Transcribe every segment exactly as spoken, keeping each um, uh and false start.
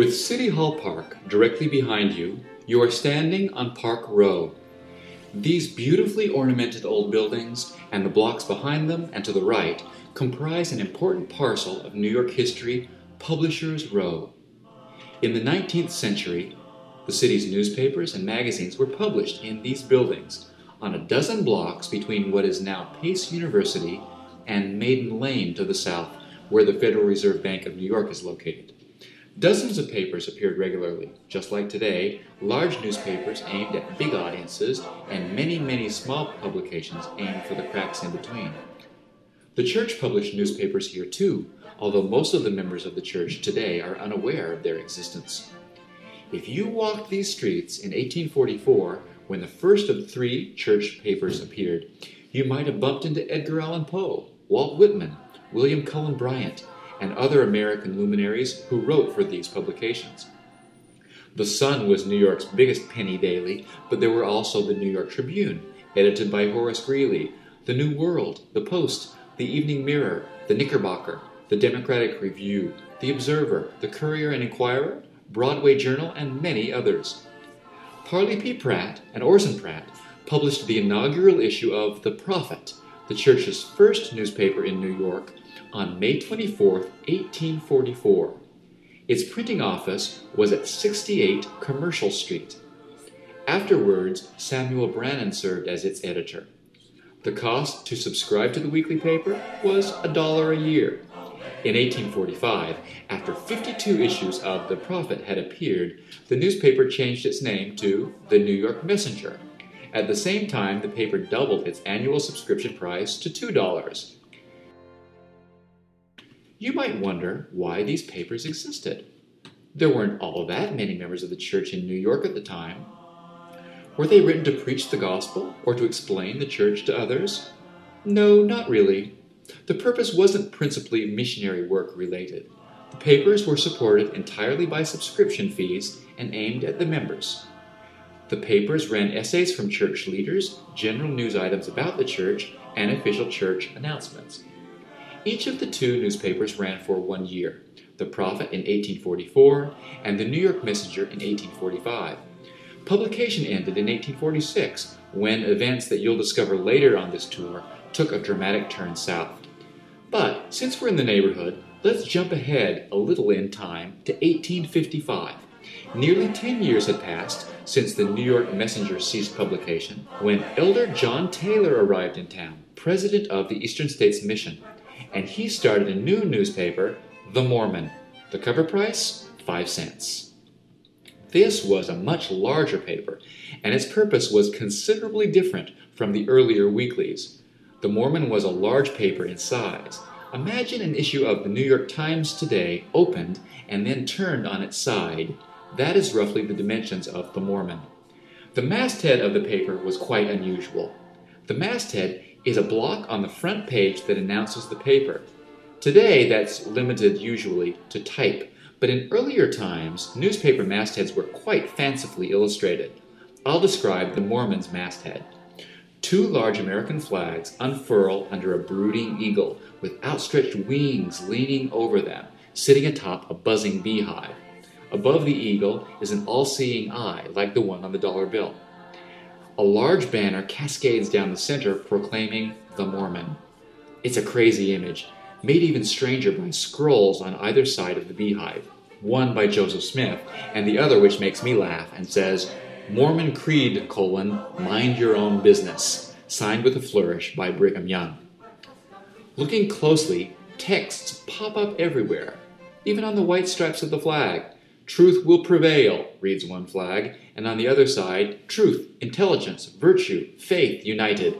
With City Hall Park directly behind you, you are standing on Park Row. These beautifully ornamented old buildings and the blocks behind them and to the right comprise an important parcel of New York history, Publishers Row. In the nineteenth century, the city's newspapers and magazines were published in these buildings on a dozen blocks between what is now Pace University and Maiden Lane to the south, where the Federal Reserve Bank of New York is located. Dozens of papers appeared regularly, just like today, large newspapers aimed at big audiences and many, many small publications aimed for the cracks in between. The church published newspapers here too, although most of the members of the church today are unaware of their existence. If you walked these streets in eighteen forty-four, when the first of three church papers appeared, you might have bumped into Edgar Allan Poe, Walt Whitman, William Cullen Bryant, and other American luminaries who wrote for these publications. The Sun was New York's biggest penny daily, but there were also the New York Tribune, edited by Horace Greeley, the New World, the Post, the Evening Mirror, the Knickerbocker, the Democratic Review, the Observer, the Courier and Inquirer, Broadway Journal, and many others. Parley P. Pratt and Orson Pratt published the inaugural issue of The Prophet, the church's first newspaper in New York, on May twenty-fourth, eighteen forty-four. Its printing office was at sixty-eight Commercial Street. Afterwards, Samuel Brannan served as its editor. The cost to subscribe to the weekly paper was a dollar a year. In eighteen forty-five, after fifty-two issues of The Prophet had appeared, the newspaper changed its name to The New York Messenger. At the same time, the paper doubled its annual subscription price to two dollars. You might wonder why these papers existed. There weren't all that many members of the church in New York at the time. Were they written to preach the gospel or to explain the church to others? No, not really. The purpose wasn't principally missionary work related. The papers were supported entirely by subscription fees and aimed at the members. The papers ran essays from church leaders, general news items about the church, and official church announcements. Each of the two newspapers ran for one year, The Prophet in eighteen forty-four and The New York Messenger in eighteen forty-five. Publication ended in eighteen forty-six, when events that you'll discover later on this tour took a dramatic turn south. But since we're in the neighborhood, let's jump ahead a little in time to eighteen fifty-five. Nearly ten years had passed since the New York Messenger ceased publication when Elder John Taylor arrived in town, president of the Eastern States Mission, and he started a new newspaper, The Mormon. The cover price, five cents. This was a much larger paper, and its purpose was considerably different from the earlier weeklies. The Mormon was a large paper in size. Imagine an issue of the New York Times today opened and then turned on its side. That is roughly the dimensions of The Mormon. The masthead of the paper was quite unusual. The masthead is a block on the front page that announces the paper. Today, that's limited usually to type, but in earlier times, newspaper mastheads were quite fancifully illustrated. I'll describe The Mormon's masthead. Two large American flags unfurl under a brooding eagle with outstretched wings leaning over them, sitting atop a buzzing beehive. Above the eagle is an all-seeing eye, like the one on the dollar bill. A large banner cascades down the center, proclaiming The Mormon. It's a crazy image, made even stranger by scrolls on either side of the beehive, one by Joseph Smith, and the other which makes me laugh and says, Mormon Creed, colon, mind your own business, signed with a flourish by Brigham Young. Looking closely, texts pop up everywhere, even on the white stripes of the flag. Truth will prevail, reads one flag, and on the other side, truth, intelligence, virtue, faith, united.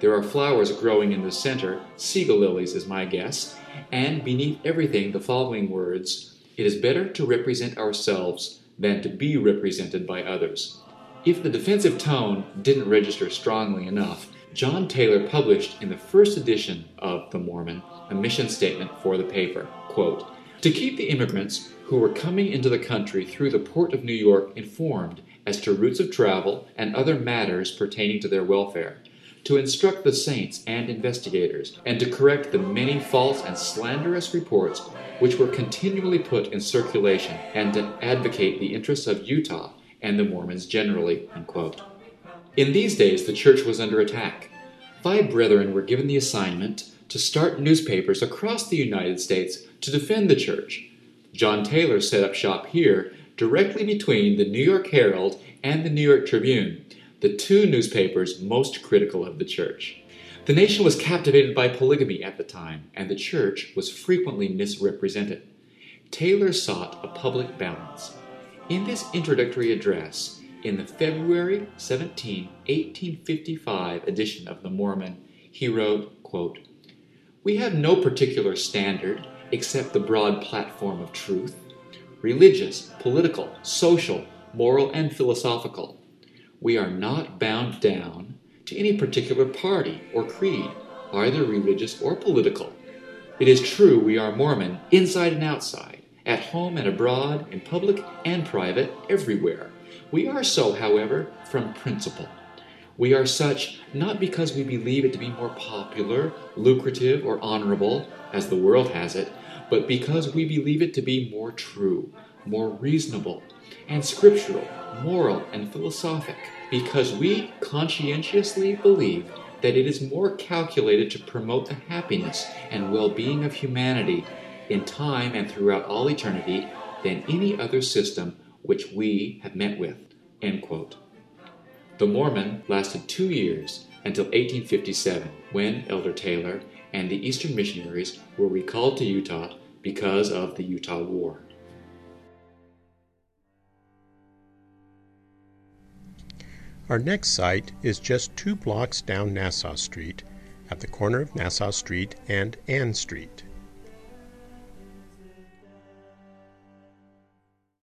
There are flowers growing in the center, seagull lilies is my guess, and beneath everything the following words, it is better to represent ourselves than to be represented by others. If the defensive tone didn't register strongly enough, John Taylor published in the first edition of The Mormon a mission statement for the paper, quote, to keep the immigrants who were coming into the country through the port of New York informed as to routes of travel and other matters pertaining to their welfare, to instruct the saints and investigators, and to correct the many false and slanderous reports which were continually put in circulation, and to advocate the interests of Utah and the Mormons generally." Unquote. In these days, the church was under attack. Five brethren were given the assignment to start newspapers across the United States to defend the church. John Taylor set up shop here, directly between the New York Herald and the New York Tribune, the two newspapers most critical of the church. The nation was captivated by polygamy at the time, and the church was frequently misrepresented. Taylor sought a public balance. In this introductory address, in the February seventeenth, eighteen fifty-five edition of The Mormon, he wrote, quote, "We have no particular standard except the broad platform of truth, religious, political, social, moral, and philosophical. We are not bound down to any particular party or creed, either religious or political. It is true we are Mormon inside and outside, at home and abroad, in public and private, everywhere. We are so, however, from principle. We are such not because we believe it to be more popular, lucrative, or honorable, as the world has it, but because we believe it to be more true, more reasonable, and scriptural, moral, and philosophic, because we conscientiously believe that it is more calculated to promote the happiness and well-being of humanity in time and throughout all eternity than any other system which we have met with." End quote. The Mormon lasted two years until eighteen fifty-seven, when Elder Taylor and the Eastern missionaries were recalled to Utah because of the Utah War. Our next site is just two blocks down Nassau Street, at the corner of Nassau Street and Ann Street.